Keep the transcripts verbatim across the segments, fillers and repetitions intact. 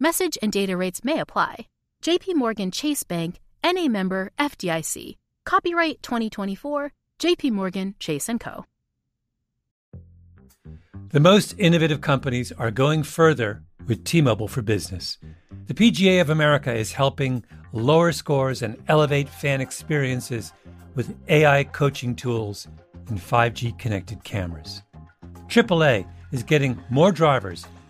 Message and data rates may apply. J P. Morgan Chase Bank, N A member, F D I C. Copyright twenty twenty-four, J P. Morgan Chase and Co. The most innovative companies are going further with T-Mobile for Business. The P G A of America is helping lower scores and elevate fan experiences with A I coaching tools and five G connected cameras. triple A is getting more drivers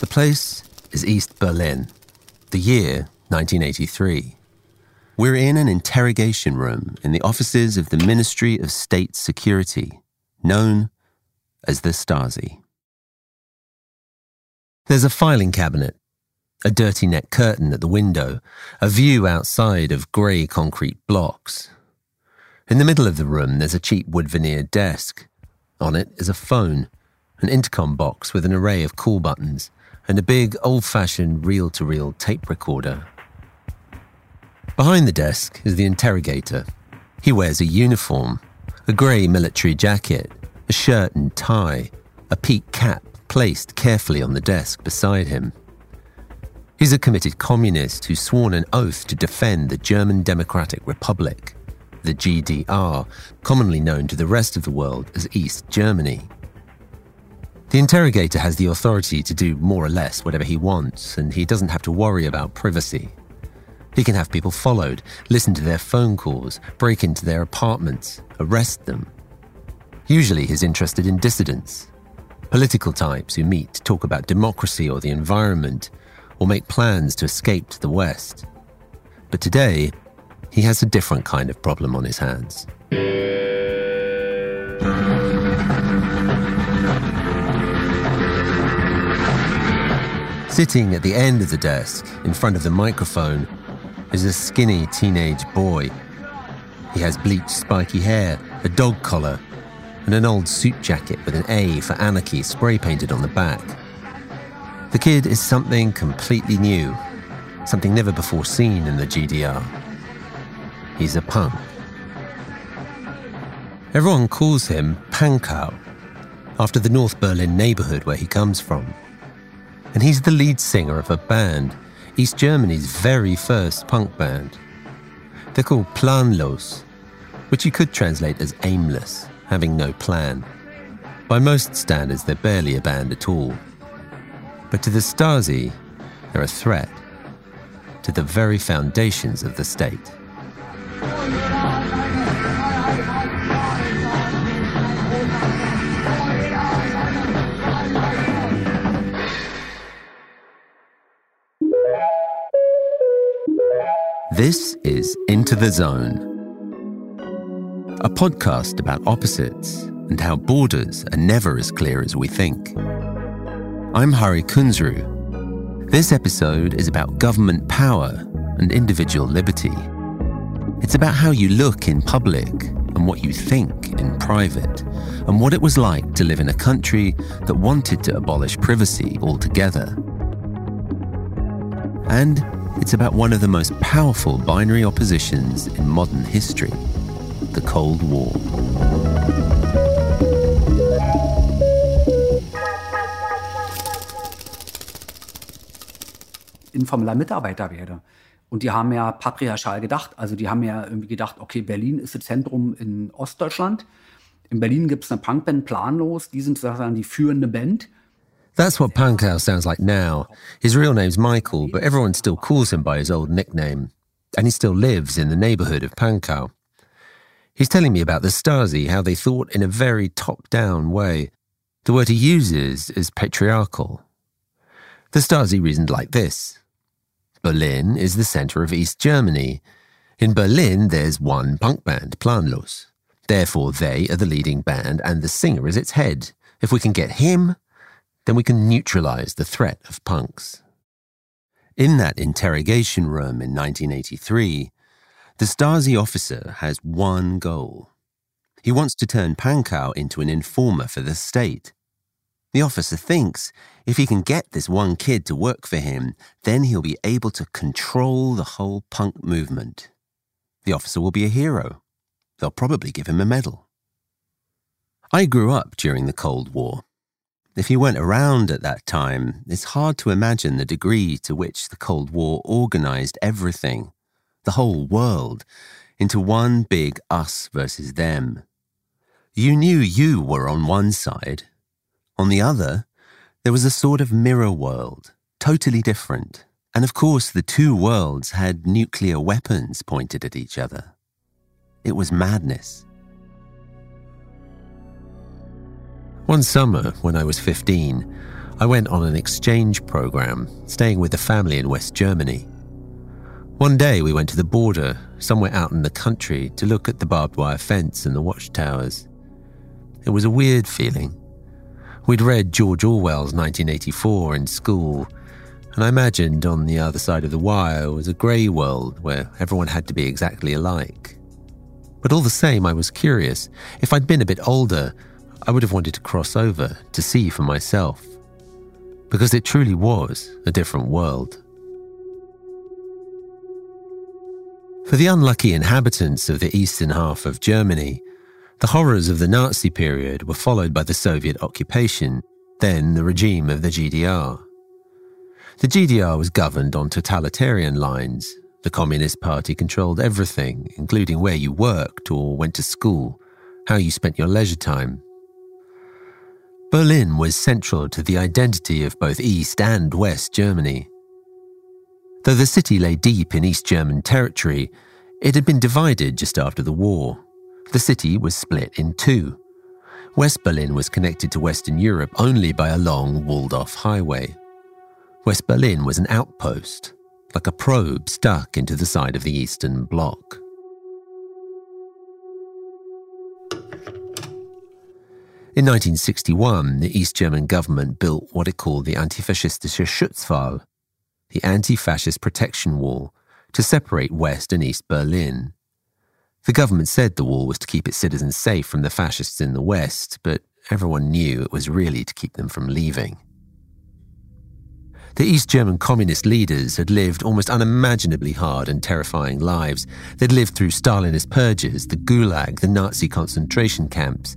The place is East Berlin, the year nineteen eighty-three. We're in an interrogation room in the offices of the Ministry of State Security, known as the Stasi. There's a filing cabinet, a dirty net curtain at the window, a view outside of grey concrete blocks. In the middle of the room, there's a cheap wood veneered desk. On it is a phone, an intercom box with an array of call buttons, and a big old-fashioned reel-to-reel tape recorder. Behind the desk is the interrogator. He wears a uniform, a grey military jacket, a shirt and tie, a peak cap placed carefully on the desk beside him. He's a committed communist who's sworn an oath to defend the German Democratic Republic, the G D R, commonly known to the rest of the world as East Germany. The interrogator has the authority to do more or less whatever he wants, and he doesn't have to worry about privacy. He can have people followed, listen to their phone calls, break into their apartments, arrest them. Usually he's interested in dissidents, political types who meet to talk about democracy or the environment, or make plans to escape to the West. But today, he has a different kind of problem on his hands. Sitting at the end of the desk, in front of the microphone, is a skinny teenage boy. He has bleached spiky hair, a dog collar, and an old suit jacket with an A for anarchy spray painted on the back. The kid is something completely new, something never before seen in the G D R. He's a punk. Everyone calls him Pankow, after the North Berlin neighborhood where he comes from. And he's the lead singer of a band, East Germany's very first punk band. They're called Planlos, which you could translate as aimless, having no plan. By most standards, they're barely a band at all. But to the Stasi, they're a threat to the very foundations of the state. This is Into the Zone, a podcast about opposites and how borders are never as clear as we think. I'm Hari Kunzru. This episode is about government power and individual liberty. It's about how you look in public and what you think in private, and what it was like to live in a country that wanted to abolish privacy altogether. And it's about one of the most powerful binary oppositions in modern history, the Cold War. Informeller Mitarbeiter werde. Und die haben ja patriarchal gedacht. Also die haben ja irgendwie gedacht, okay, Berlin ist das Zentrum in Ostdeutschland. In Berlin gibt es eine Punkband, Planlos, die sind sozusagen die führende Band. That's what Pankow sounds like now. His real name's Michael, but everyone still calls him by his old nickname. And he still lives in the neighborhood of Pankow. He's telling me about the Stasi, how they thought in a very top-down way. The word he uses is patriarchal. The Stasi reasoned like this. Berlin is the center of East Germany. In Berlin, there's one punk band, Planlos. Therefore, they are the leading band and the singer is its head. If we can get him, then we can neutralize the threat of punks. In that interrogation room in nineteen eighty-three, the Stasi officer has one goal. He wants to turn Pankow into an informer for the state. The officer thinks if he can get this one kid to work for him, then he'll be able to control the whole punk movement. The officer will be a hero. They'll probably give him a medal. I grew up during the Cold War. If you weren't around at that time, it's hard to imagine the degree to which the Cold War organized everything, the whole world, into one big us versus them. You knew you were on one side. On the other, there was a sort of mirror world, totally different. And of course, the two worlds had nuclear weapons pointed at each other. It was madness. One summer, when I was fifteen, I went on an exchange program, staying with a family in West Germany. One day we went to the border, somewhere out in the country, to look at the barbed wire fence and the watchtowers. It was a weird feeling. We'd read George Orwell's nineteen eighty-four in school, and I imagined on the other side of the wire was a grey world where everyone had to be exactly alike. But all the same, I was curious. If I'd been a bit older, I would have wanted to cross over to see for myself, because it truly was a different world. For the unlucky inhabitants of the eastern half of Germany, the horrors of the Nazi period were followed by the Soviet occupation, then the regime of the G D R. The G D R was governed on totalitarian lines. The Communist Party controlled everything, including where you worked or went to school, how you spent your leisure time. Berlin was central to the identity of both East and West Germany. Though the city lay deep in East German territory, it had been divided just after the war. The city was split in two. West Berlin was connected to Western Europe only by a long, walled-off highway. West Berlin was an outpost, like a probe stuck into the side of the Eastern Bloc. In nineteen sixty-one, the East German government built what it called the Antifaschistische Schutzwall, the anti-fascist protection wall, to separate West and East Berlin. The government said the wall was to keep its citizens safe from the fascists in the West, but everyone knew it was really to keep them from leaving. The East German communist leaders had lived almost unimaginably hard and terrifying lives. They'd lived through Stalinist purges, the Gulag, the Nazi concentration camps.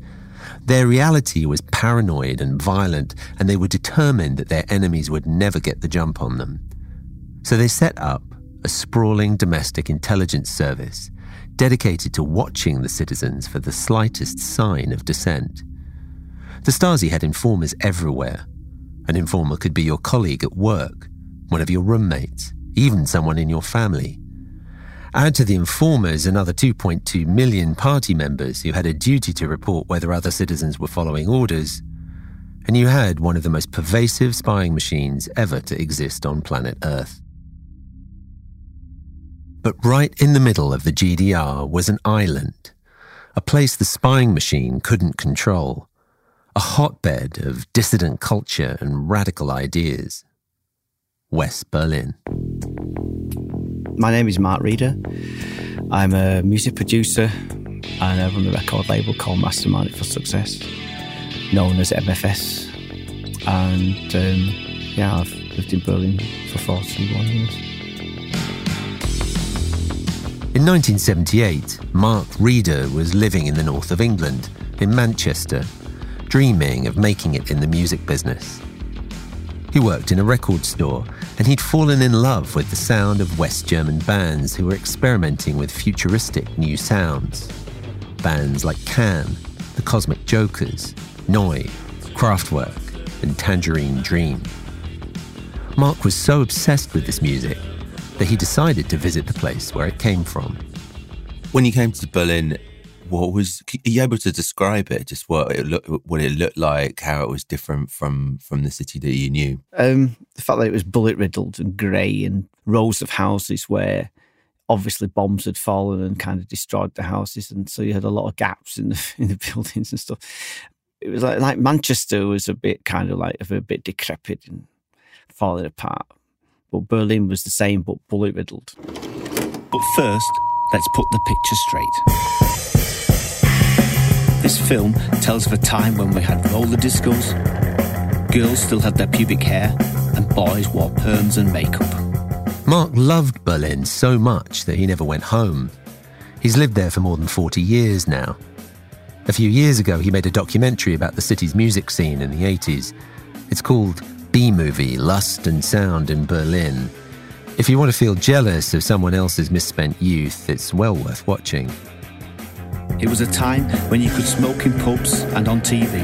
Their reality was paranoid and violent, and they were determined that their enemies would never get the jump on them. So they set up a sprawling domestic intelligence service dedicated to watching the citizens for the slightest sign of dissent. The Stasi had informers everywhere. An informer could be your colleague at work, one of your roommates, even someone in your family. Add to the informers another two point two million party members who had a duty to report whether other citizens were following orders, and you had one of the most pervasive spying machines ever to exist on planet Earth. But right in the middle of the G D R was an island, a place the spying machine couldn't control, a hotbed of dissident culture and radical ideas. West Berlin. My name is Mark Reeder. I'm a music producer and I run a record label called Mastermind for Success, known as M F S. And um, yeah, I've lived in Berlin for forty-one years. In nineteen seventy-eight, Mark Reeder was living in the north of England, in Manchester, dreaming of making it in the music business. He worked in a record store, and he'd fallen in love with the sound of West German bands who were experimenting with futuristic new sounds. Bands like Can, the Cosmic Jokers, Neu, Kraftwerk, and Tangerine Dream. Mark was so obsessed with this music that he decided to visit the place where it came from. When you came to Berlin, what was, are you able to describe it? Just what it looked, what it looked like, how it was different from, from the city that you knew. Um, the fact that it was bullet riddled and grey, and rows of houses where obviously bombs had fallen and kind of destroyed the houses, and so you had a lot of gaps in the in the buildings and stuff. It was like like Manchester was a bit kind of like of a bit decrepit and falling apart, but Berlin was the same but bullet riddled. But first, let's put the picture straight. This film tells of a time when we had roller discos, girls still had their pubic hair, and boys wore perms and makeup. Mark loved Berlin so much that he never went home. He's lived there for more than forty years now. A few years ago, he made a documentary about the city's music scene in the eighties. It's called B-Movie, Lust and Sound in Berlin. If you want to feel jealous of someone else's misspent youth, it's well worth watching. It was a time when you could smoke in pubs and on T V.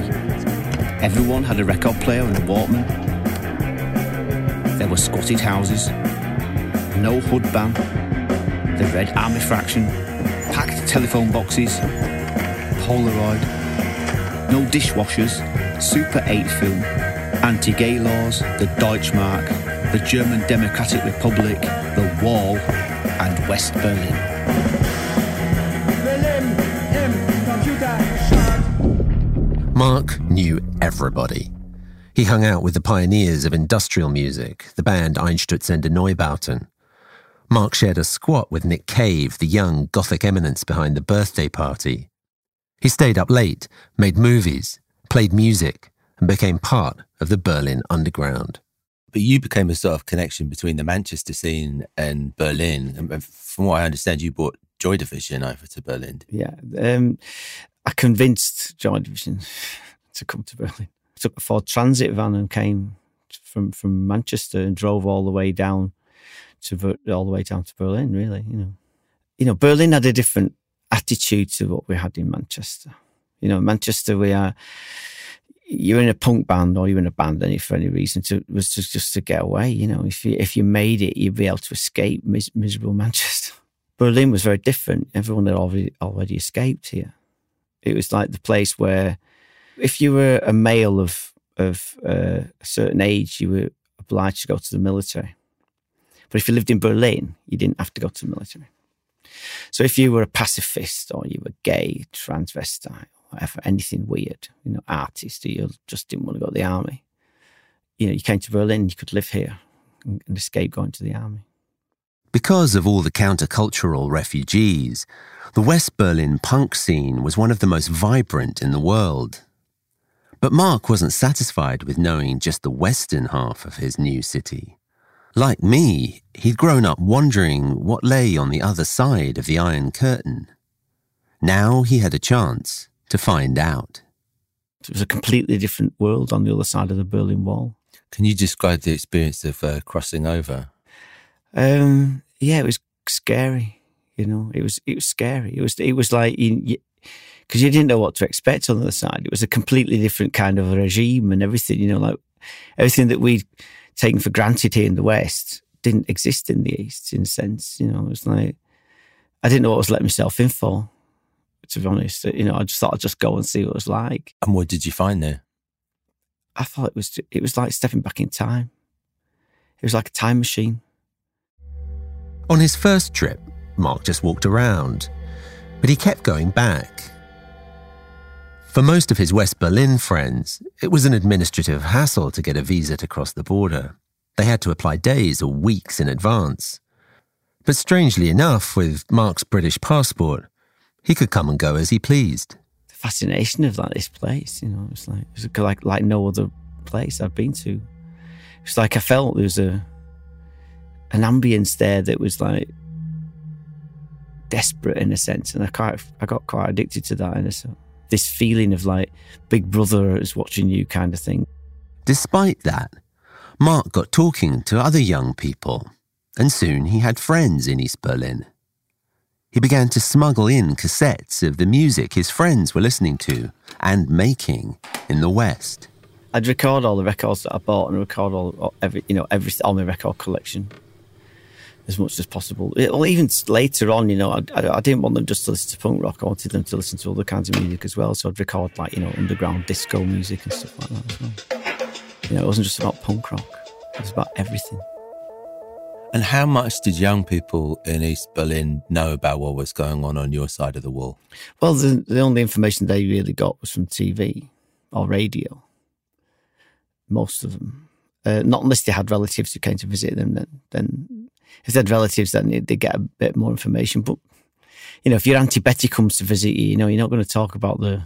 Everyone had a record player and a Walkman. There were squatted houses, no hood ban, the Red Army Faction, packed telephone boxes, Polaroid, no dishwashers, Super eight film, anti-gay laws, the Deutschmark, the German Democratic Republic, the Wall, and West Berlin. Mark knew everybody. He hung out with the pioneers of industrial music, the band Einstürzende Neubauten. Mark shared a squat with Nick Cave, the young gothic eminence behind the Birthday Party. He stayed up late, made movies, played music, and became part of the Berlin underground. But you became a sort of connection between the Manchester scene and Berlin. And from what I understand, you brought Joy Division over to Berlin. Yeah, um... I convinced Joy Division to come to Berlin. I took a Ford Transit van and came from, from Manchester and drove all the way down to all the way down to Berlin. Really, you know, you know, Berlin had a different attitude to what we had in Manchester. You know, Manchester, we are you're in a punk band or you're in a band, any for any reason, to was to, just to get away. You know, if you, if you made it, you'd be able to escape mis- miserable Manchester. Berlin was very different. Everyone had already already escaped here. It was like the place where if you were a male of of uh, a certain age, you were obliged to go to the military. But if you lived in Berlin, you didn't have to go to the military. So if you were a pacifist or you were gay, transvestite, whatever, anything weird, you know, artist, or you just didn't want to go to the army, you know, you came to Berlin, you could live here and, and escape going to the army. Because of all the countercultural refugees, the West Berlin punk scene was one of the most vibrant in the world. But Mark wasn't satisfied with knowing just the western half of his new city. Like me, he'd grown up wondering what lay on the other side of the Iron Curtain. Now he had a chance to find out. It was a completely different world on the other side of the Berlin Wall. Can you describe the experience of uh, crossing over? Um, yeah, it was scary, you know, it was, it was scary. It was, it was like, you, you, cause you didn't know what to expect on the other side. It was a completely different kind of regime and everything, you know, like everything that we'd taken for granted here in the West didn't exist in the East in a sense, you know, it was like, I didn't know what I was letting myself in for, to be honest, you know, I just thought I'd just go and see what it was like. And what did you find there? I thought it was, it was like stepping back in time. It was like a time machine. On his first trip, Mark just walked around, but he kept going back. For most of his West Berlin friends, it was an administrative hassle to get a visa to cross the border. They had to apply days or weeks in advance. But strangely enough, with Mark's British passport, he could come and go as he pleased. The fascination of like this place, you know, it's like it was like like no other place I've been to. It's like I felt there was a. an ambience there that was like desperate in a sense, and I quite I got quite addicted to that in a sense. This feeling of like Big Brother is watching you kind of thing. Despite that, Mark got talking to other young people, and soon he had friends in East Berlin. He began to smuggle in cassettes of the music his friends were listening to and making in the West. I'd record all the records that I bought and record all every you know every all my record collection as much as possible. It, well, even later on, you know, I, I, I didn't want them just to listen to punk rock. I wanted them to listen to other kinds of music as well. So I'd record like you know underground disco music and stuff like that as well. You know, it wasn't just about punk rock. It was about everything. And how much did young people in East Berlin know about what was going on on your side of the wall? Well, the, the only information they really got was from T V or radio. Most of them. Uh, not unless they had relatives who came to visit them. Then, then if they had relatives, then they'd get a bit more information. But, you know, if your Auntie Betty comes to visit you, you know, you're not going to talk about the,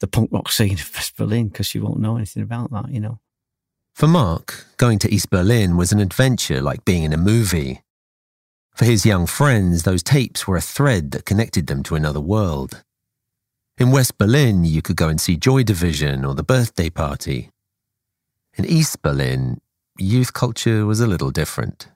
the punk rock scene of West Berlin because she won't know anything about that, you know. For Mark, going to East Berlin was an adventure like being in a movie. For his young friends, those tapes were a thread that connected them to another world. In West Berlin, you could go and see Joy Division or the Birthday Party. In East Berlin, youth culture was a little different.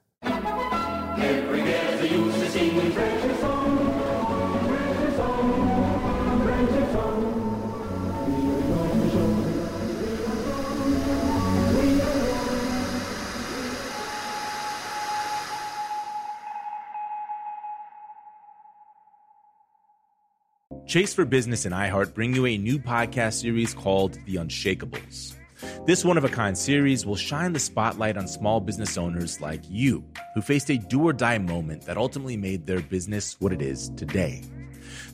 Chase for Business and iHeart bring you a new podcast series called The Unshakables. This one-of-a-kind series will shine the spotlight on small business owners like you, who faced a do-or-die moment that ultimately made their business what it is today.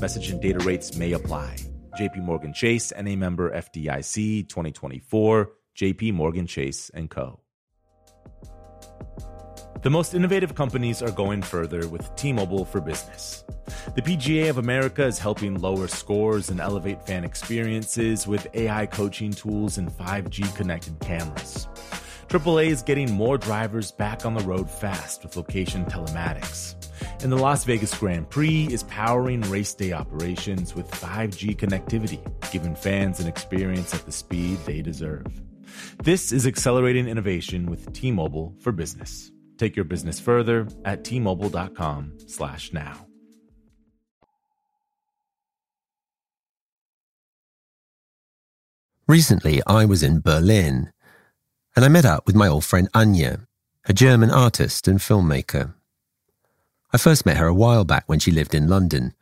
Message and data rates may apply. J P. Morgan Chase, N A member F D I C, twenty twenty-four, J P. Morgan Chase and Co. The most innovative companies are going further with T-Mobile for Business. The P G A of America is helping lower scores and elevate fan experiences with A I coaching tools and five G connected cameras. triple A is getting more drivers back on the road fast with location telematics. And the Las Vegas Grand Prix is powering race day operations with five G connectivity, giving fans an experience at the speed they deserve. This is accelerating innovation with T-Mobile for Business. Take your business further at T-Mobile.com slash now. Recently, I was in Berlin, and I met up with my old friend Anja, a German artist and filmmaker. I first met her a while back when she lived in London.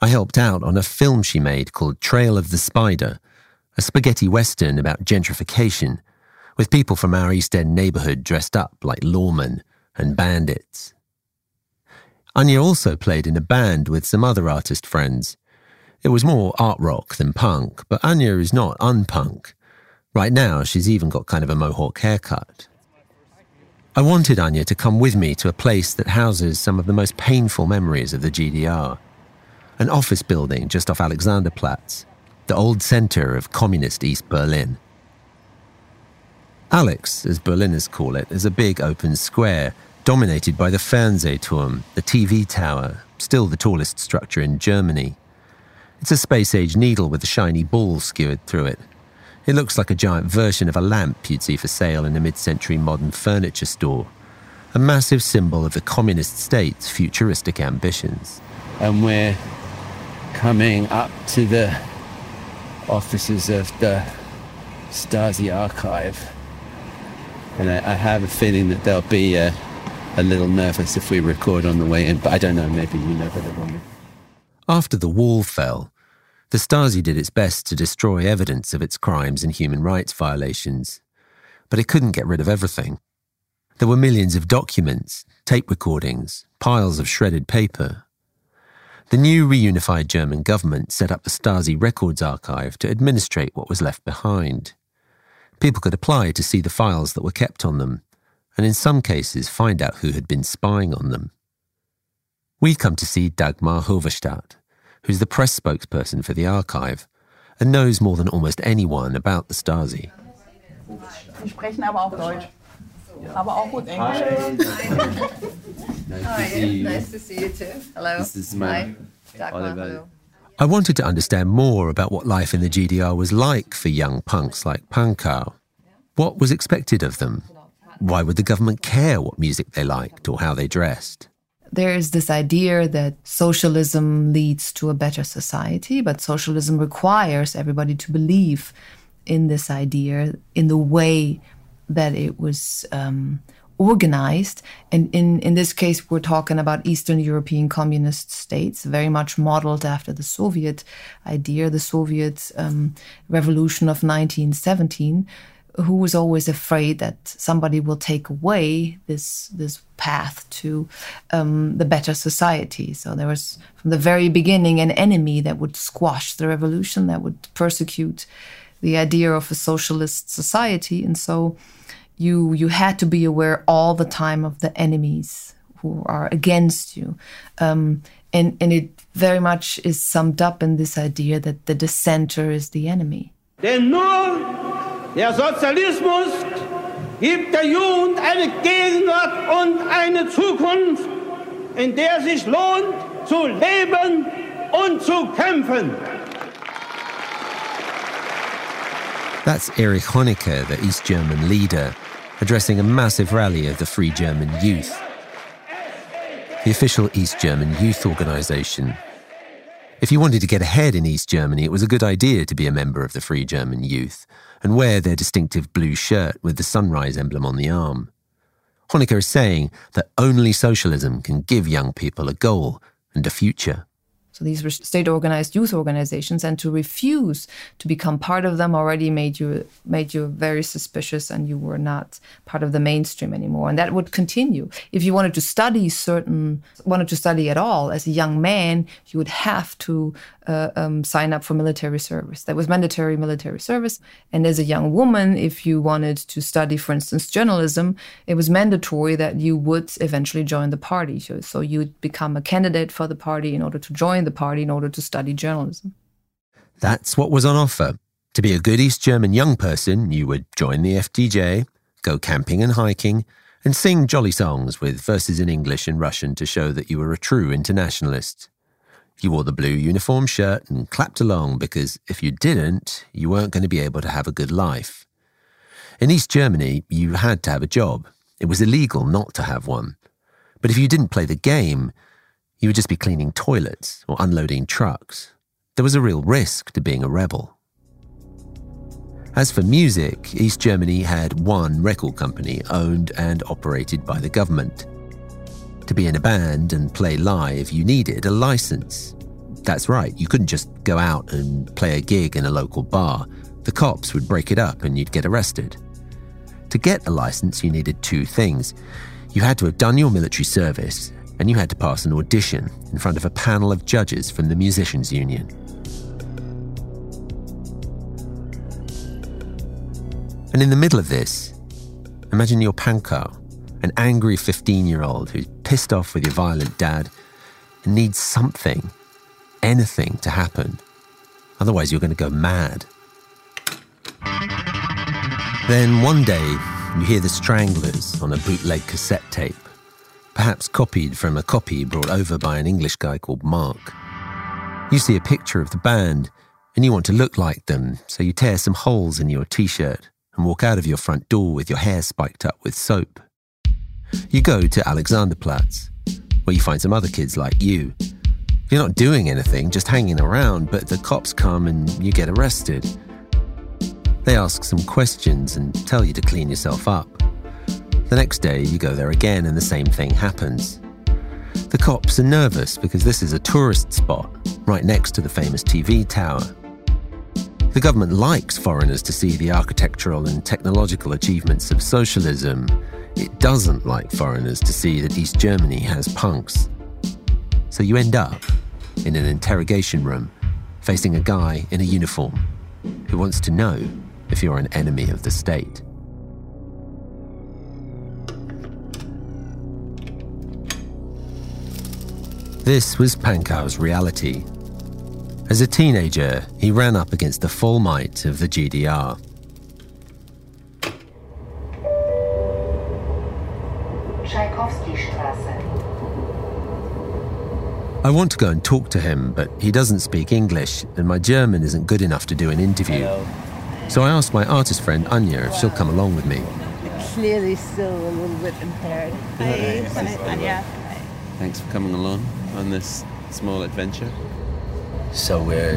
I helped out on a film she made called Trail of the Spider, a spaghetti western about gentrification, with people from our East End neighbourhood dressed up like lawmen and bandits. Anja also played in a band with some other artist friends. It was more art rock than punk, but Anja is not unpunk. Right now, she's even got kind of a mohawk haircut. I wanted Anja to come with me to a place that houses some of the most painful memories of the G D R. An office building just off Alexanderplatz, the old centre of communist East Berlin. Alex, as Berliners call it, is a big open square dominated by the Fernsehturm, the T V tower, still the tallest structure in Germany. It's a space-age needle with a shiny ball skewered through it. It looks like a giant version of a lamp you'd see for sale in a mid-century modern furniture store, a massive symbol of the communist state's futuristic ambitions. And we're coming up to the offices of the Stasi archive. And I, I have a feeling that they'll be uh, a little nervous if we record on the way in, but I don't know, maybe you know better than me. After the wall fell, the Stasi did its best to destroy evidence of its crimes and human rights violations, but it couldn't get rid of everything. There were millions of documents, tape recordings, piles of shredded paper. The new reunified German government set up the Stasi Records Archive to administrate what was left behind. People could apply to see the files that were kept on them, and in some cases find out who had been spying on them. We come to see Dagmar Hoverstadt, who's the press spokesperson for the archive and knows more than almost anyone about the Stasi. Sie sprechen aber auch Deutsch, aber auch gut Englisch. Nice to see you too. Hello. This is my Dagmar. Hello. I wanted to understand more about what life in the G D R was like for young punks like Pankow. What was expected of them? Why would the government care what music they liked or how they dressed? There is this idea that socialism leads to a better society, but socialism requires everybody to believe in this idea, in the way that it was um, organized. And in, in this case, we're talking about Eastern European communist states, very much modeled after the Soviet idea, the Soviet um, revolution of nineteen seventeen, who was always afraid that somebody will take away this, this path to um, the better society. So there was, from the very beginning, an enemy that would squash the revolution, that would persecute the idea of a socialist society. And so you you had to be aware all the time of the enemies who are against you. Um, and, and it very much is summed up in this idea that the dissenter is the enemy. They know Der Sozialismus gibt der Jugend eine Gegenwart und eine Zukunft, in der sich lohnt, zu leben und zu kämpfen. That's Erich Honecker, the East German leader, addressing a massive rally of the Free German Youth, the official East German youth organization. If you wanted to get ahead in East Germany, it was a good idea to be a member of the Free German Youth and wear their distinctive blue shirt with the sunrise emblem on the arm. Honecker is saying that only socialism can give young people a goal and a future. So these were state-organized youth organizations, and to refuse to become part of them already made you made you very suspicious, and you were not part of the mainstream anymore. And that would continue. If you wanted to study certain, wanted to study at all as a young man, you would have to uh, um, sign up for military service. That was mandatory military service. And as a young woman, if you wanted to study, for instance, journalism, it was mandatory that you would eventually join the party. So, so you would become a candidate for the party in order to join the party in order to study journalism. That's what was on offer. To be a good East German young person, you would join the F D J, go camping and hiking, and sing jolly songs with verses in English and Russian to show that you were a true internationalist. You wore the blue uniform shirt and clapped along because if you didn't, you weren't going to be able to have a good life. In East Germany, you had to have a job. It was illegal not to have one. But if you didn't play the game, you would just be cleaning toilets or unloading trucks. There was a real risk to being a rebel. As for music, East Germany had one record company owned and operated by the government. To be in a band and play live, you needed a license. That's right, you couldn't just go out and play a gig in a local bar. The cops would break it up and you'd get arrested. To get a license, you needed two things. You had to have done your military service, and you had to pass an audition in front of a panel of judges from the Musicians' Union. And in the middle of this, imagine you're Pankow, an angry fifteen-year-old who's pissed off with your violent dad and needs something, anything to happen. Otherwise, you're going to go mad. Then one day, you hear the Stranglers on a bootleg cassette tape, perhaps copied from a copy brought over by an English guy called Mark. You see a picture of the band and you want to look like them, so you tear some holes in your t-shirt and walk out of your front door with your hair spiked up with soap. You go to Alexanderplatz, where you find some other kids like you. You're not doing anything, just hanging around, but the cops come and you get arrested. They ask some questions and tell you to clean yourself up. The next day, you go there again and the same thing happens. The cops are nervous because this is a tourist spot right next to the famous T V tower. The government likes foreigners to see the architectural and technological achievements of socialism. It doesn't like foreigners to see that East Germany has punks. So you end up in an interrogation room facing a guy in a uniform who wants to know if if you're an enemy of the state. This was Pankow's reality. As a teenager, he ran up against the full might of the G D R. I want to go and talk to him, but he doesn't speak English, and my German isn't good enough to do an interview. Hello. So I asked my artist friend Anja if she'll come along with me. Clearly still a little bit impaired. Hi, Anja. Thanks for coming along on this small adventure. So we're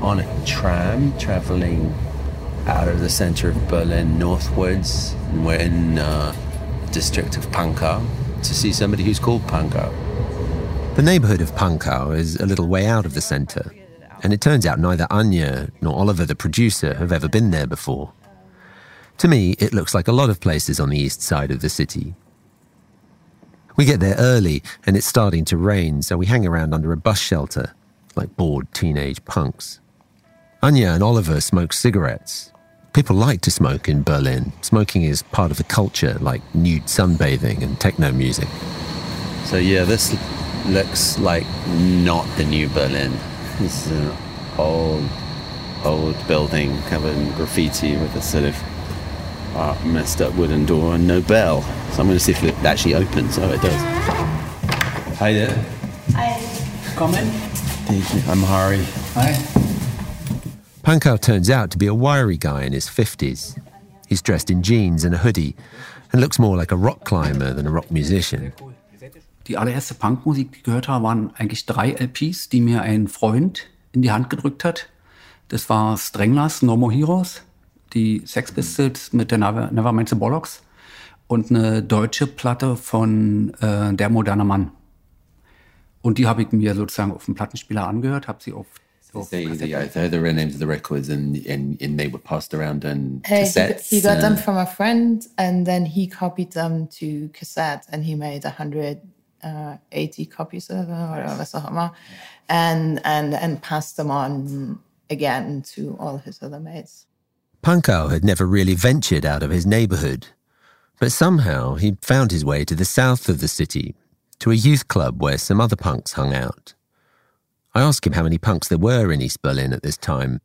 on a tram traveling out of the center of Berlin northwards, and we're in uh, the district of Pankow to see somebody who's called Pankow. The neighborhood of Pankow is a little way out of the center, and it turns out neither Anja nor Oliver, the producer, have ever been there before. To me, it looks like a lot of places on the east side of the city. We get there early, and it's starting to rain, so we hang around under a bus shelter, like bored teenage punks. Anja and Oliver smoke cigarettes. People like to smoke in Berlin. Smoking is part of the culture, like nude sunbathing and techno music. So yeah, this looks like not the new Berlin. This is an old, old building covered in graffiti with a sort of Uh, messed up wooden door and no bell. So I'm going to see if it actually opens. Oh, it does. Hi there. Hi. Come in. Thank you. I'm Hari. Hi. Pankow turns out to be a wiry guy in his fifties. He's dressed in jeans and a hoodie and looks more like a rock climber than a rock musician. Die allererste Punkmusik, die ich gehört habe, waren eigentlich drei L Ps, die mir ein Freund in die Hand gedrückt hat. Das war Stranglers, No More Heroes, die Sex Pistols mit der Nevermind the Bollocks und eine deutsche Platte von äh, Der moderne Mann. Und die habe ich mir sozusagen auf dem Plattenspieler angehört, habe sie auf... auf they, they, I heard the real names of the records and, and, and they were passed around on cassettes. He, he got uh, them from a friend and then he copied them to cassette and he made one hundred eighty copies of them or was auch immer and, and, and passed them on again to all his other mates. Pankow had never really ventured out of his neighborhood, but somehow he found his way to the south of the city, to a youth club where some other punks hung out. I asked him how many punks there were in East Berlin at this time.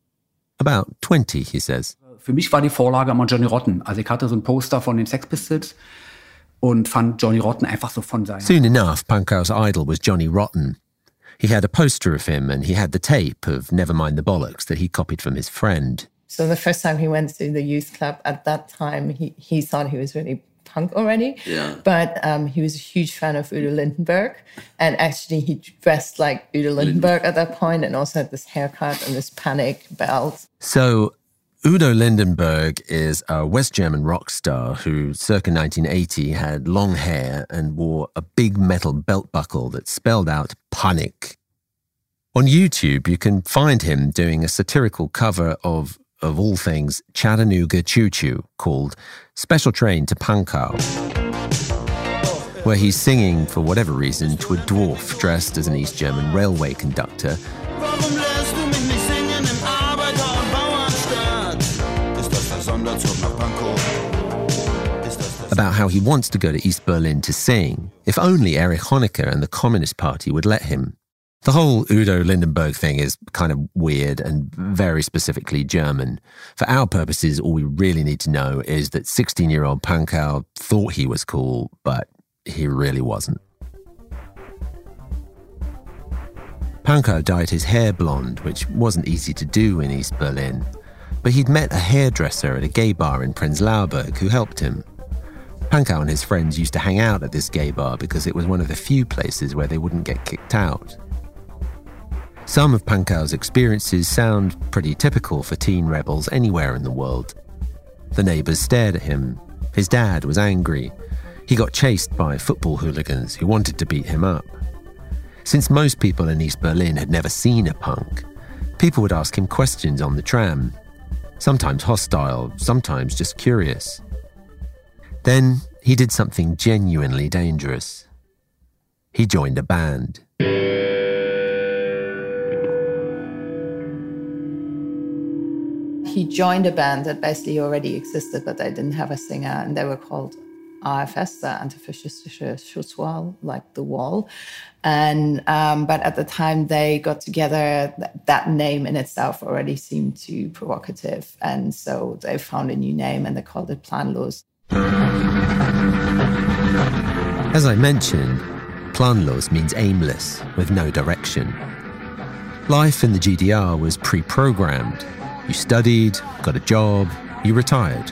About twenty, he says. Für mich war die Vorlage immer Johnny Rotten. Also ich hatte so ein Poster von den Sex Pistols und fand Johnny Rotten einfach so von seiner... Soon enough, Pankow's idol was Johnny Rotten. He had a poster of him and he had the tape of Nevermind the Bollocks that he copied from his friend. So the first time he went to the youth club, at that time, he, he thought he was really punk already. Yeah. But um, he was a huge fan of Udo Lindenberg. And actually, he dressed like Udo Lindenberg at that point and also had this haircut and this panic belt. So Udo Lindenberg is a West German rock star who, circa nineteen eighty, had long hair and wore a big metal belt buckle that spelled out Panik. On YouTube, you can find him doing a satirical cover of... of all things, Chattanooga Choo-Choo, called Special Train to Pankow, where he's singing, for whatever reason, to a dwarf dressed as an East German railway conductor, about how he wants to go to East Berlin to sing, if only Erich Honecker and the Communist Party would let him. The whole Udo Lindenberg thing is kind of weird and very specifically German. For our purposes, all we really need to know is that sixteen-year-old Pankow thought he was cool, but he really wasn't. Pankow dyed his hair blonde, which wasn't easy to do in East Berlin, but he'd met a hairdresser at a gay bar in Prenzlauberg who helped him. Pankow and his friends used to hang out at this gay bar because it was one of the few places where they wouldn't get kicked out. Some of Pankow's experiences sound pretty typical for teen rebels anywhere in the world. The neighbours stared at him. His dad was angry. He got chased by football hooligans who wanted to beat him up. Since most people in East Berlin had never seen a punk, people would ask him questions on the tram, sometimes hostile, sometimes just curious. Then he did something genuinely dangerous. He joined a band. he joined a band that basically already existed, but they didn't have a singer, and they were called R F S, the Antifaschistische Schutzwall, like the wall. And um, but at the time they got together, th- that name in itself already seemed too provocative. And so they found a new name and they called it Planlos. As I mentioned, Planlos means aimless, with no direction. Life in the G D R was pre-programmed. You studied, got a job, you retired.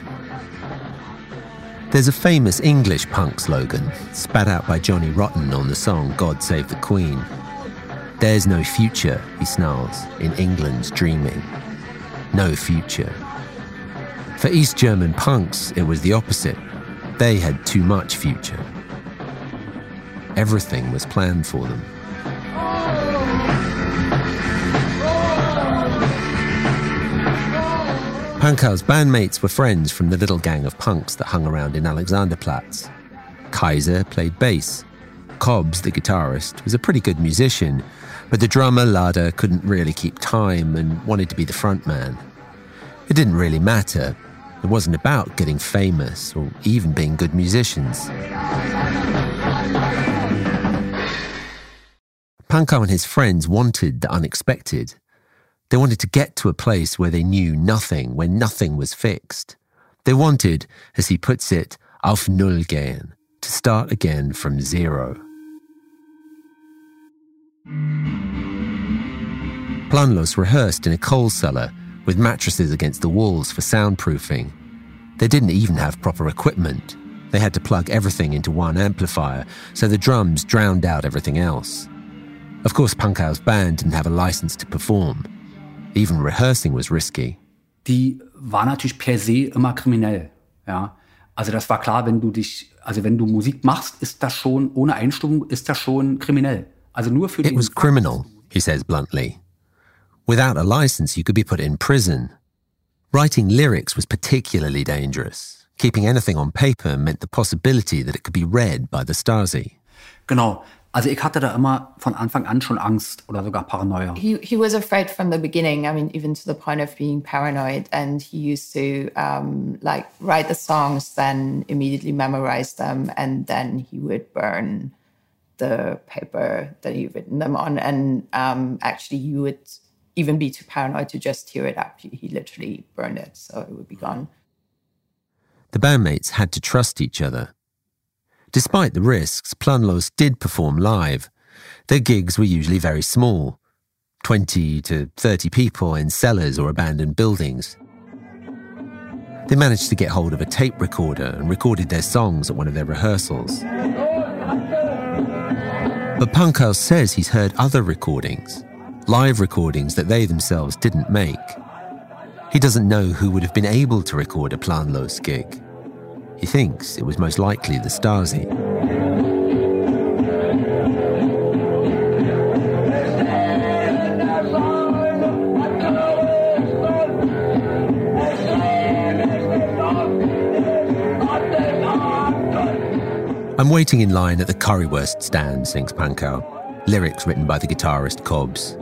There's a famous English punk slogan, spat out by Johnny Rotten on the song God Save the Queen. There's no future, he snarls, in England's dreaming. No future. For East German punks, it was the opposite. They had too much future. Everything was planned for them. Pankow's bandmates were friends from the little gang of punks that hung around in Alexanderplatz. Kaiser played bass. Cobbs, the guitarist, was a pretty good musician, but the drummer Lada couldn't really keep time and wanted to be the front man. It didn't really matter. It wasn't about getting famous or even being good musicians. Pankow and his friends wanted the unexpected. They wanted to get to a place where they knew nothing, where nothing was fixed. They wanted, as he puts it, auf Null gehen, to start again from zero. Planlos rehearsed in a coal cellar with mattresses against the walls for soundproofing. They didn't even have proper equipment. They had to plug everything into one amplifier, so the drums drowned out everything else. Of course, Pankow's band didn't have a license to perform. Even rehearsing was risky. Die war natürlich per se immer kriminell, ja. Also das war klar, wenn du dich, also wenn du Musik machst, ist das schon ohne Einstimmung, ist das schon kriminell. Also nur für It was criminal, he says bluntly. Without a license, you could be put in prison. Writing lyrics was particularly dangerous. Keeping anything on paper meant the possibility that it could be read by the Stasi. Genau. Also ich hatte da immer von Anfang an schon Angst oder sogar Paranoia. He, he was afraid from the beginning, I mean, even to the point of being paranoid. And he used to, um, like, write the songs, then immediately memorize them, and then he would burn the paper that he'd written them on. And um, actually, you would even be too paranoid to just tear it up. He, he literally burned it, so it would be gone. The bandmates had to trust each other. Despite the risks, Planlos did perform live. Their gigs were usually very small, twenty to thirty people in cellars or abandoned buildings. They managed to get hold of a tape recorder and recorded their songs at one of their rehearsals. But Pankow says he's heard other recordings, live recordings that they themselves didn't make. He doesn't know who would have been able to record a Planlos gig. He thinks it was most likely the Stasi. I'm waiting in line at the currywurst stand, sings Pankow, lyrics written by the guitarist Cobbs.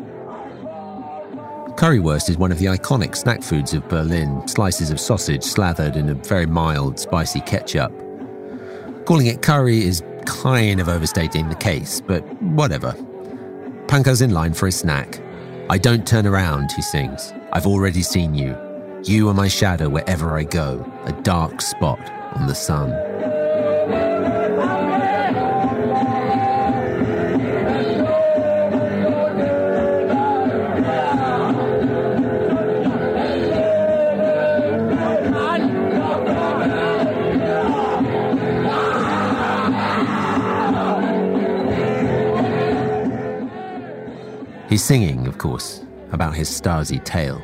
Currywurst is one of the iconic snack foods of Berlin, slices of sausage slathered in a very mild, spicy ketchup. Calling it curry is kind of overstating the case, but whatever. Pankow's in line for his snack. I don't turn around, he sings. I've already seen you. You are my shadow wherever I go, a dark spot on the sun. He's singing, of course, about his Stasi tale.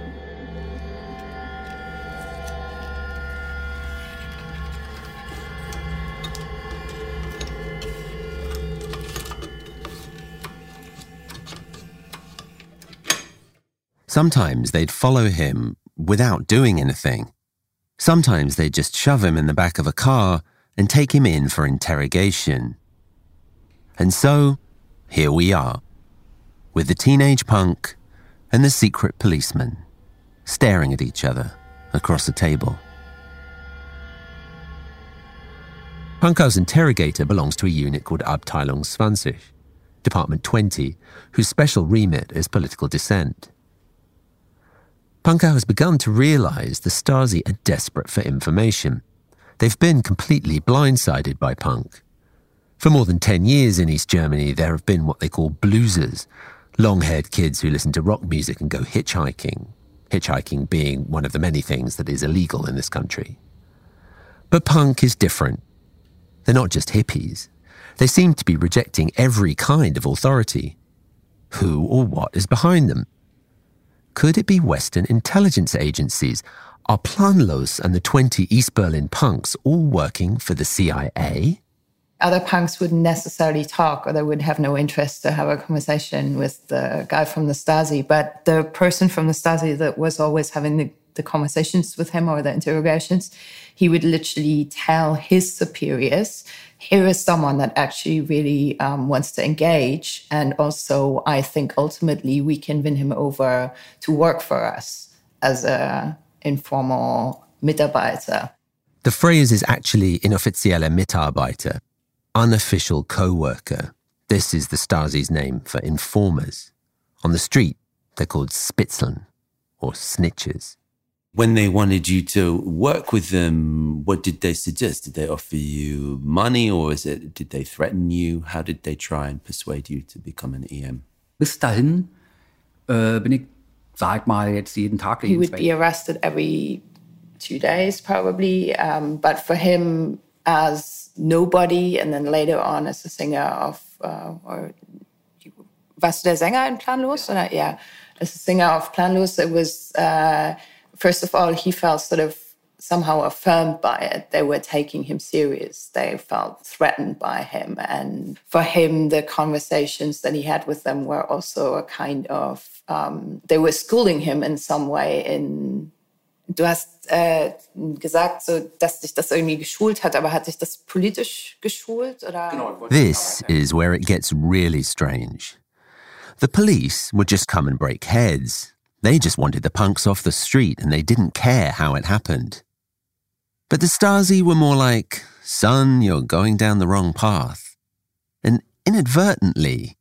Sometimes they'd follow him without doing anything. Sometimes they'd just shove him in the back of a car and take him in for interrogation. And so, here we are, with the teenage punk and the secret policeman staring at each other. across the table. Pankow's interrogator belongs to a unit called Abteilung twenty, Department twenty, whose special remit is political dissent. Pankow has begun to realize the Stasi are desperate for information. They've been completely blindsided by Pank. For more than ten years in East Germany, there have been what they call bluesers, long-haired kids who listen to rock music and go hitchhiking, hitchhiking being one of the many things that is illegal in this country. But Pank is different. They're not just hippies. They seem to be rejecting every kind of authority. Who or what is behind them? Could it be Western intelligence agencies? Are Planlos and the twenty East Berlin punks all working for the C I A? Other punks wouldn't necessarily talk, or they would have no interest to have a conversation with the guy from the Stasi. But the person from the Stasi that was always having the, the conversations with him or the interrogations, he would literally tell his superiors, here is someone that actually really um, wants to engage. And also, I think ultimately we can win him over to work for us as a informal Mitarbeiter. The phrase is actually inoffizielle Mitarbeiter, unofficial co-worker. This is the Stasi's name for informers. On the street, they're called Spitzeln, or snitches. When they wanted you to work with them, what did they suggest? Did they offer you money, or is it? Did they threaten you? How did they try and persuade you to become an E M? Bis dahin uh, bin ich He would be arrested every two days, probably. Um, but for him, as nobody, and then later on as a singer of, uh, or warst du der Sänger in Planlos? Yeah. yeah, as a singer of Planlos, it was, uh, first of all, he felt sort of somehow affirmed by it. They were taking him serious. They felt threatened by him. And for him, the conversations that he had with them were also a kind of, Um, they were schooling him in some way in, du hast äh, gesagt, so, dass dich das irgendwie geschult hat, aber hat dich das politisch geschult? Oder? This is where it gets really strange. The police would just come and break heads. They just wanted the punks off the street and they didn't care how it happened. But the Stasi were more like, son, you're going down the wrong path. And inadvertently,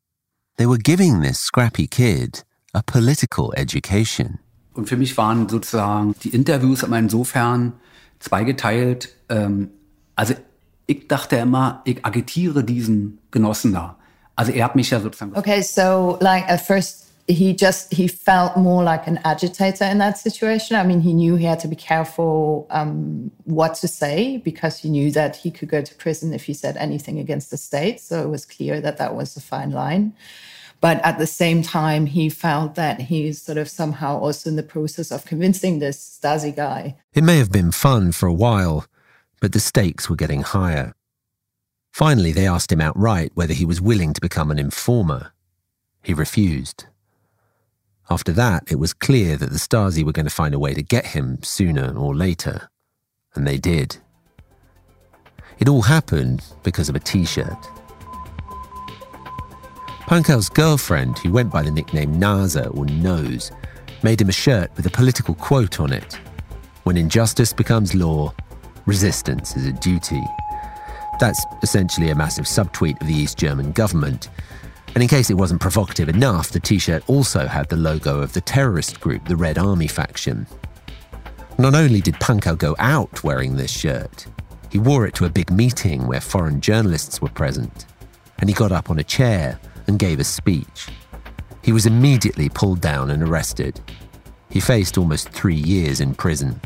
they were giving this scrappy kid a political education. Und für mich waren sozusagen die Interviews immer insofern zweigeteilt. Ähm, also ich dachte immer, ich agitiere diesen Genossen da. Also er hat mich ja sozusagen... Okay, so like at first he just, he felt more like an agitator in that situation. I mean, he knew he had to be careful um, what to say, because he knew that he could go to prison if he said anything against the state. So it was clear that that was the fine line. But at the same time, he felt that he's sort of somehow also in the process of convincing this Stasi guy. It may have been fun for a while, but the stakes were getting higher. Finally, they asked him outright whether he was willing to become an informer. He refused. After that, it was clear that the Stasi were going to find a way to get him sooner or later. And they did. It all happened because of a T-shirt. Pankow's girlfriend, who went by the nickname NASA or Nose, made him a shirt with a political quote on it. When injustice becomes law, resistance is a duty. That's essentially a massive subtweet of the East German government. And in case it wasn't provocative enough, the T-shirt also had the logo of the terrorist group, the Red Army faction. Not only did Pankow go out wearing this shirt, he wore it to a big meeting where foreign journalists were present. And he got up on a chair and gave a speech. He was immediately pulled down and arrested. He faced almost three years in prison.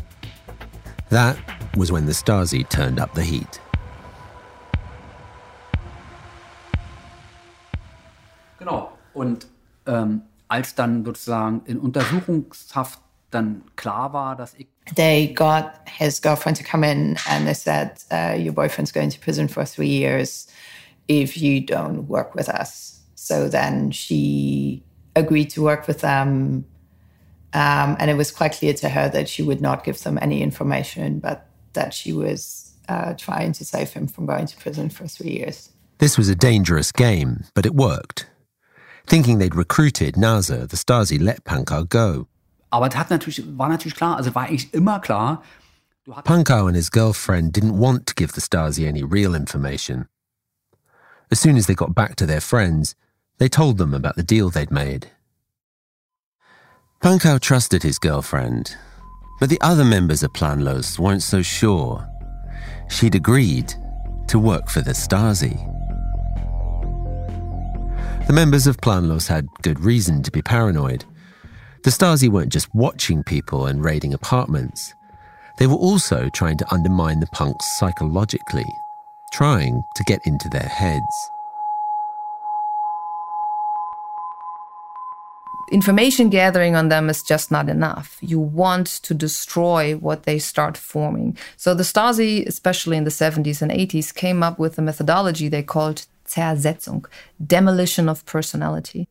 That was when the Stasi turned up the heat. Genau. Und ähm, als dann sozusagen in Untersuchungshaft dann klar war, dass ich... They got his girlfriend to come in and they said, uh, your boyfriend's going to prison for three years if you don't work with us. So then she agreed to work with them, um, and it was quite clear to her that she would not give them any information, but that she was uh, trying to save him from going to prison for three years. This was a dangerous game, but it worked. Thinking they'd recruited NASA, the Stasi let Pankow go. Aber es hat natürlich, war natürlich klar, also war eigentlich immer klar. Pankow and his girlfriend didn't want to give the Stasi any real information. As soon as they got back to their friends, they told them about the deal they'd made. Pankow trusted his girlfriend, but the other members of Planlos weren't so sure. She'd agreed to work for the Stasi. The members of Planlos had good reason to be paranoid. The Stasi weren't just watching people and raiding apartments. They were also trying to undermine the punks psychologically, trying to get into their heads. Information gathering on them is just not enough. You want to destroy what they start forming. So the Stasi, especially in the seventies and eighties, came up with a methodology they called Zersetzung, demolition of personality.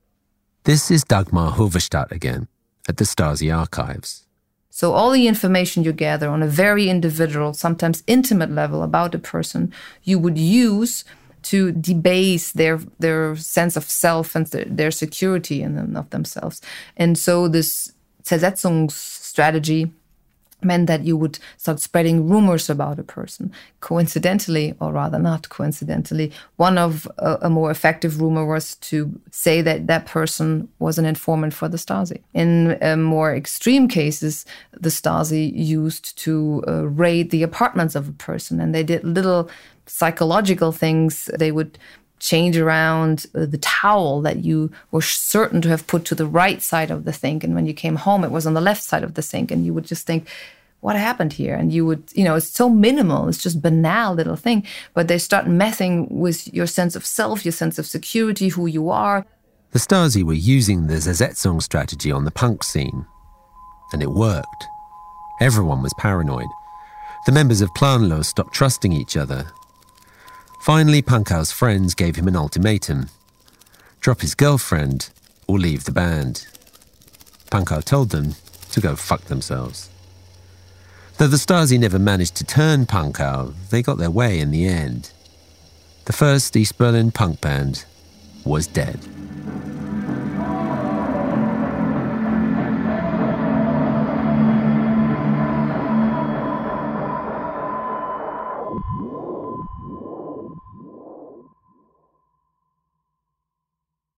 This is Dagmar Hoverstadt again, at the Stasi archives. So all the information you gather on a very individual, sometimes intimate level about a person, you would use to debase their their sense of self and th- their security in them, of themselves. And so this Zersetzung strategy meant that you would start spreading rumors about a person. Coincidentally, or rather not coincidentally, one of a, a more effective rumor was to say that that person was an informant for the Stasi. In uh, more extreme cases, the Stasi used to uh, raid the apartments of a person, and they did little psychological things. They would change around the towel that you were certain to have put to the right side of the sink. And when you came home, it was on the left side of the sink. And you would just think, what happened here? And you would, you know, it's so minimal. It's just banal little thing. But they start messing with your sense of self, your sense of security, who you are. The Stasi were using the Zersetzung strategy on the punk scene. And it worked. Everyone was paranoid. The members of Planlos stopped trusting each other. Finally, Pankow's friends gave him an ultimatum. Drop his girlfriend or leave the band. Pankow told them to go fuck themselves. Though the Stasi never managed to turn Pankow, they got their way in the end. The first East Berlin punk band was dead.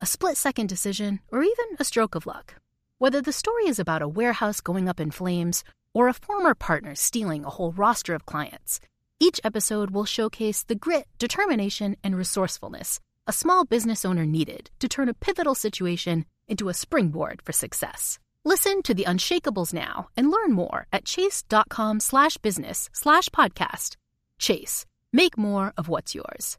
a split-second decision, or even a stroke of luck. Whether the story is about a warehouse going up in flames or a former partner stealing a whole roster of clients, each episode will showcase the grit, determination, and resourcefulness a small business owner needed to turn a pivotal situation into a springboard for success. Listen to The Unshakables now and learn more at chase.com slash business slash podcast. Chase. Make more of what's yours.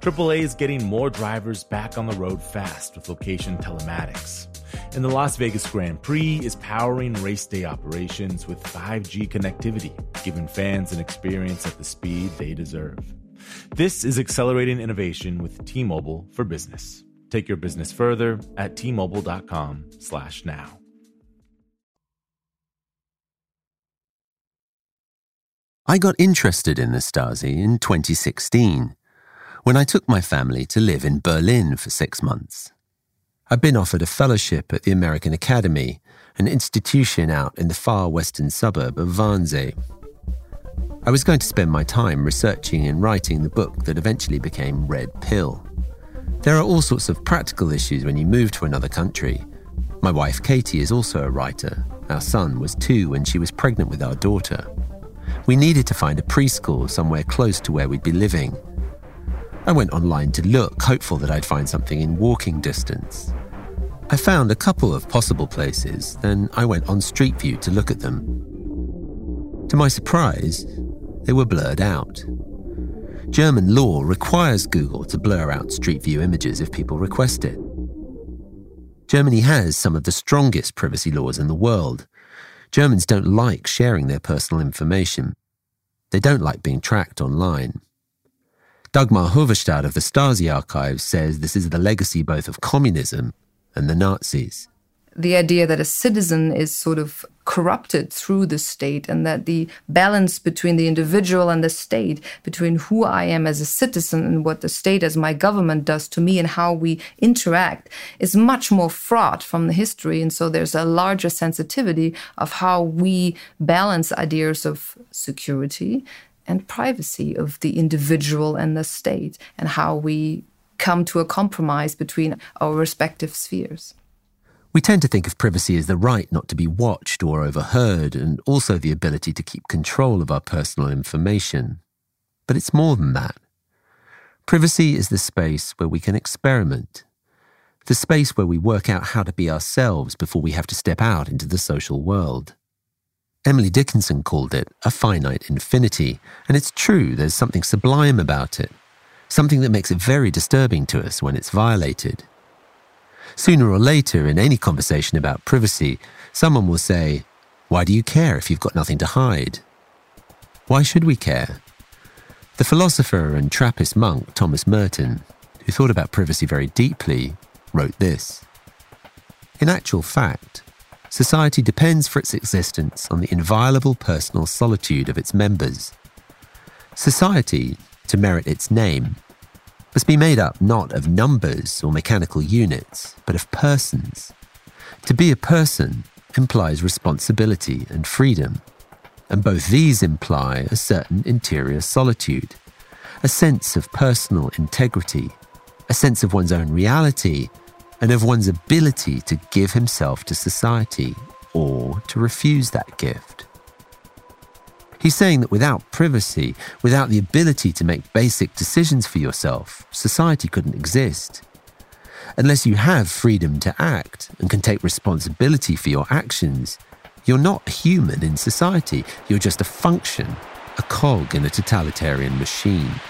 triple A is getting more drivers back on the road fast with location telematics. And the Las Vegas Grand Prix is powering race day operations with five G connectivity, giving fans an experience at the speed they deserve. This is accelerating innovation with T-Mobile for Business. Take your business further at T-Mobile.com slash now. I got interested in the Stasi in twenty sixteen. When I took my family to live in Berlin for six months. I'd been offered a fellowship at the American Academy, an institution out in the far western suburb of Wannsee. I was going to spend my time researching and writing the book that eventually became Red Pill. There are all sorts of practical issues when you move to another country, My wife Katie is also a writer. Our son was two when she was pregnant with our daughter. We needed to find a preschool somewhere close to where we'd be living. I went online to look, hopeful that I'd find something in walking distance. I found a couple of possible places, then I went on Street View to look at them. To my surprise, they were blurred out. German law requires Google to blur out Street View images if people request it. Germany has some of the strongest privacy laws in the world. Germans don't like sharing their personal information. They don't like being tracked online. Dagmar Hoverstadt of the Stasi archives says this is the legacy both of communism and the Nazis. The idea that a citizen is sort of corrupted through the state, and that the balance between the individual and the state, between who I am as a citizen and what the state as my government does to me and how we interact, is much more fraught from the history. And so there's a larger sensitivity of how we balance ideas of security and privacy of the individual and the state, and how we come to a compromise between our respective spheres. We tend to think of privacy as the right not to be watched or overheard, and also the ability to keep control of our personal information. But it's more than that. Privacy is the space where we can experiment, the space where we work out how to be ourselves before we have to step out into the social world. Emily Dickinson called it a finite infinity, and it's true, there's something sublime about it, something that makes it very disturbing to us when it's violated. Sooner or later, in any conversation about privacy, someone will say, "Why do you care if you've got nothing to hide?" Why should we care? The philosopher and Trappist monk Thomas Merton, who thought about privacy very deeply, wrote this. In actual fact, society depends for its existence on the inviolable personal solitude of its members. Society, to merit its name, must be made up not of numbers or mechanical units, but of persons. To be a person implies responsibility and freedom, and both these imply a certain interior solitude, a sense of personal integrity, a sense of one's own reality, and of one's ability to give himself to society or to refuse that gift. He's saying that without privacy, without the ability to make basic decisions for yourself, society couldn't exist. Unless you have freedom to act and can take responsibility for your actions, you're not human in society. You're just a function, a cog in a totalitarian machine.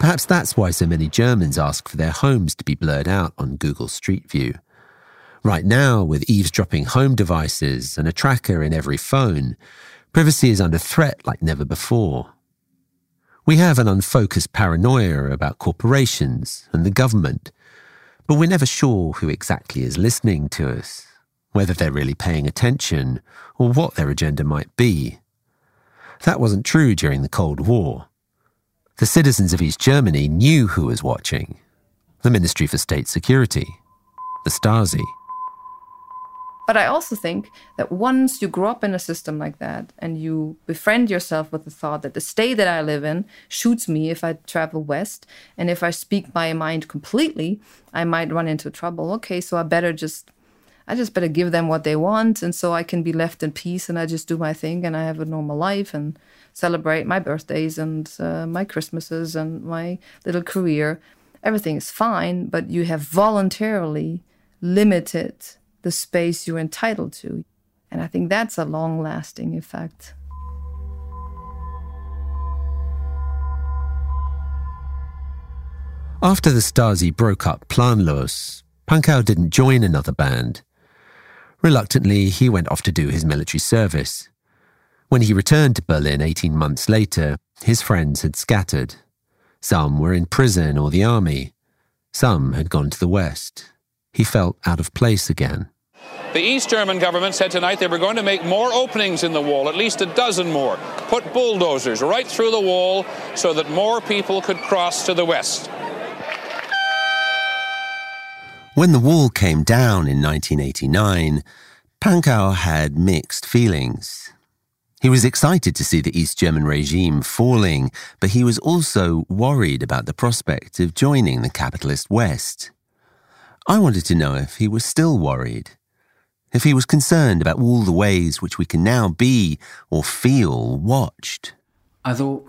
Perhaps that's why so many Germans ask for their homes to be blurred out on Google Street View. Right now, with eavesdropping home devices and a tracker in every phone, privacy is under threat like never before. We have an unfocused paranoia about corporations and the government, but we're never sure who exactly is listening to us, whether they're really paying attention or what their agenda might be. That wasn't true during the Cold War. The citizens of East Germany knew who was watching. The Ministry for State Security, the Stasi. But I also think that once you grow up in a system like that and you befriend yourself with the thought that the state that I live in shoots me if I travel west, and if I speak my mind completely, I might run into trouble. Okay, so I better just, I just better give them what they want, and so I can be left in peace, and I just do my thing, and I have a normal life and celebrate my birthdays and uh, my Christmases and my little career. Everything is fine, but you have voluntarily limited the space you're entitled to. And I think that's a long-lasting effect. After the Stasi broke up Planlos, Pankow didn't join another band. Reluctantly, he went off to do his military service. When he returned to Berlin eighteen months later, his friends had scattered. Some were in prison or the army. Some had gone to the West. He felt out of place again. The East German government said tonight they were going to make more openings in the wall, at least a dozen more, put bulldozers right through the wall so that more people could cross to the west. When the wall came down in nineteen eighty-nine, Pankow had mixed feelings. He was excited to see the East German regime falling, but he was also worried about the prospect of joining the capitalist West. I wanted to know if he was still worried, if he was concerned about all the ways which we can now be or feel watched. Also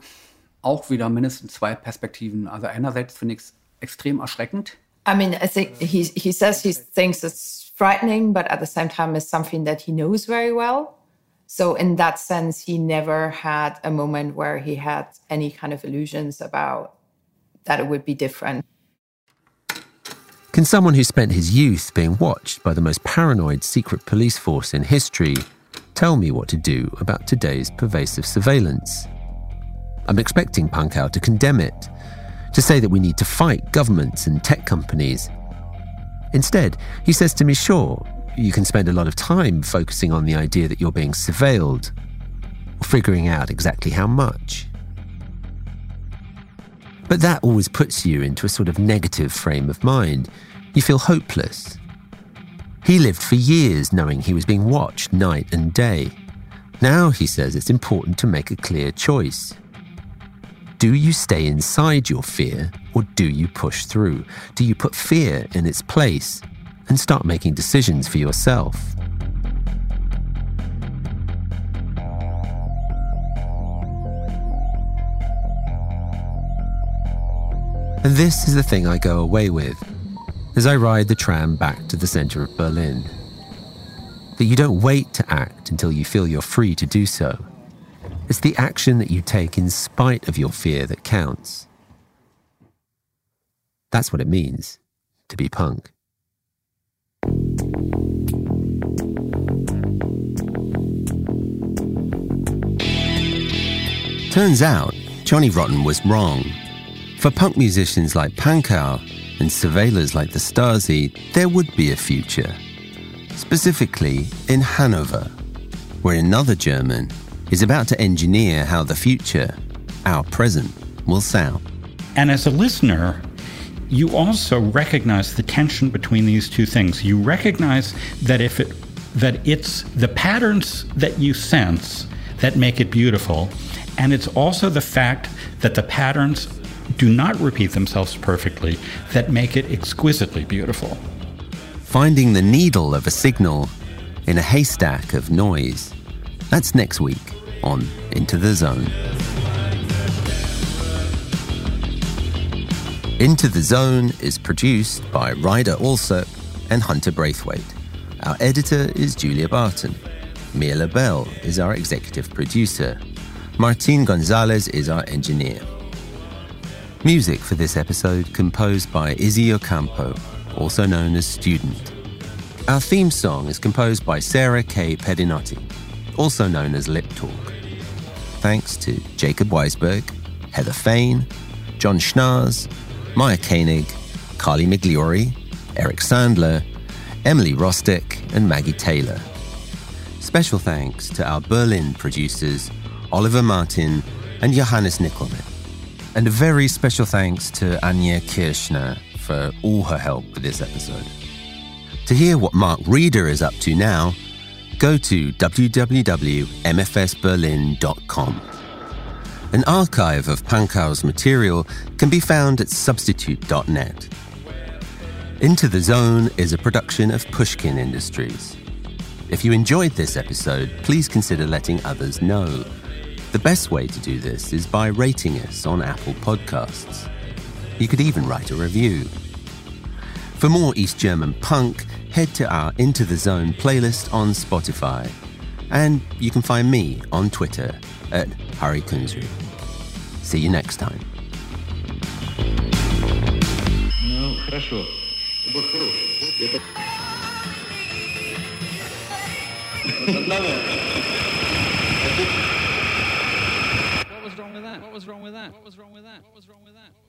auch wieder mindestens zwei Perspektiven. Also einerseits finde ich es extrem erschreckend. I mean, I think he, he says he thinks it's frightening, but at the same time it's something that he knows very well. So in that sense, he never had a moment where he had any kind of illusions about that it would be different. Can someone who spent his youth being watched by the most paranoid secret police force in history tell me what to do about today's pervasive surveillance? I'm expecting Pankow to condemn it, to say that we need to fight governments and tech companies. Instead, he says to me, sure, you can spend a lot of time focusing on the idea that you're being surveilled, figuring out exactly how much. But that always puts you into a sort of negative frame of mind. You feel hopeless. He lived for years knowing he was being watched night and day. Now, he says, it's important to make a clear choice. Do you stay inside your fear, or do you push through? Do you put fear in its place and start making decisions for yourself? And this is the thing I go away with as I ride the tram back to the center of Berlin. That you don't wait to act until you feel you're free to do so. It's the action that you take in spite of your fear that counts. That's what it means to be punk. Turns out, Johnny Rotten was wrong. For punk musicians like Pankow and surveillors like the Stasi, there would be a future. Specifically in Hanover, where another German is about to engineer how the future, our present, will sound. And as a listener, you also recognize the tension between these two things. You recognize that if it, that it's the patterns that you sense that make it beautiful, and it's also the fact that the patterns do not repeat themselves perfectly that make it exquisitely beautiful. Finding the needle of a signal in a haystack of noise. That's next week on Into the Zone. Into the Zone is produced by Ryder Alsop and Hunter Braithwaite. Our editor is Julia Barton. Mia LaBelle is our executive producer. Martin Gonzalez is our engineer. Music for this episode composed by Izzy Ocampo, also known as Student. Our theme song is composed by Sarah K. Pedinotti, also known as Lip Talk. Thanks to Jacob Weisberg, Heather Fain, John Schnars, Maya Koenig, Carly Migliori, Eric Sandler, Emily Rostick, and Maggie Taylor. Special thanks to our Berlin producers, Oliver Martin and Johannes Nickelmann. And a very special thanks to Anja Kirschner for all her help with this episode. To hear what Mark Reeder is up to now, go to w w w dot m f s berlin dot com. An archive of Pankow's material can be found at substitute dot net. Into the Zone is a production of Pushkin Industries. If you enjoyed this episode, please consider letting others know. The best way to do this is by rating us on Apple Podcasts. You could even write a review. For more East German punk, head to our Into the Zone playlist on Spotify. And you can find me on Twitter at Hari Kunzru. See you next time. Ну, хорошо. Вот хорошо. What was wrong with that? What was wrong with that? What was wrong with that? What was wrong with that?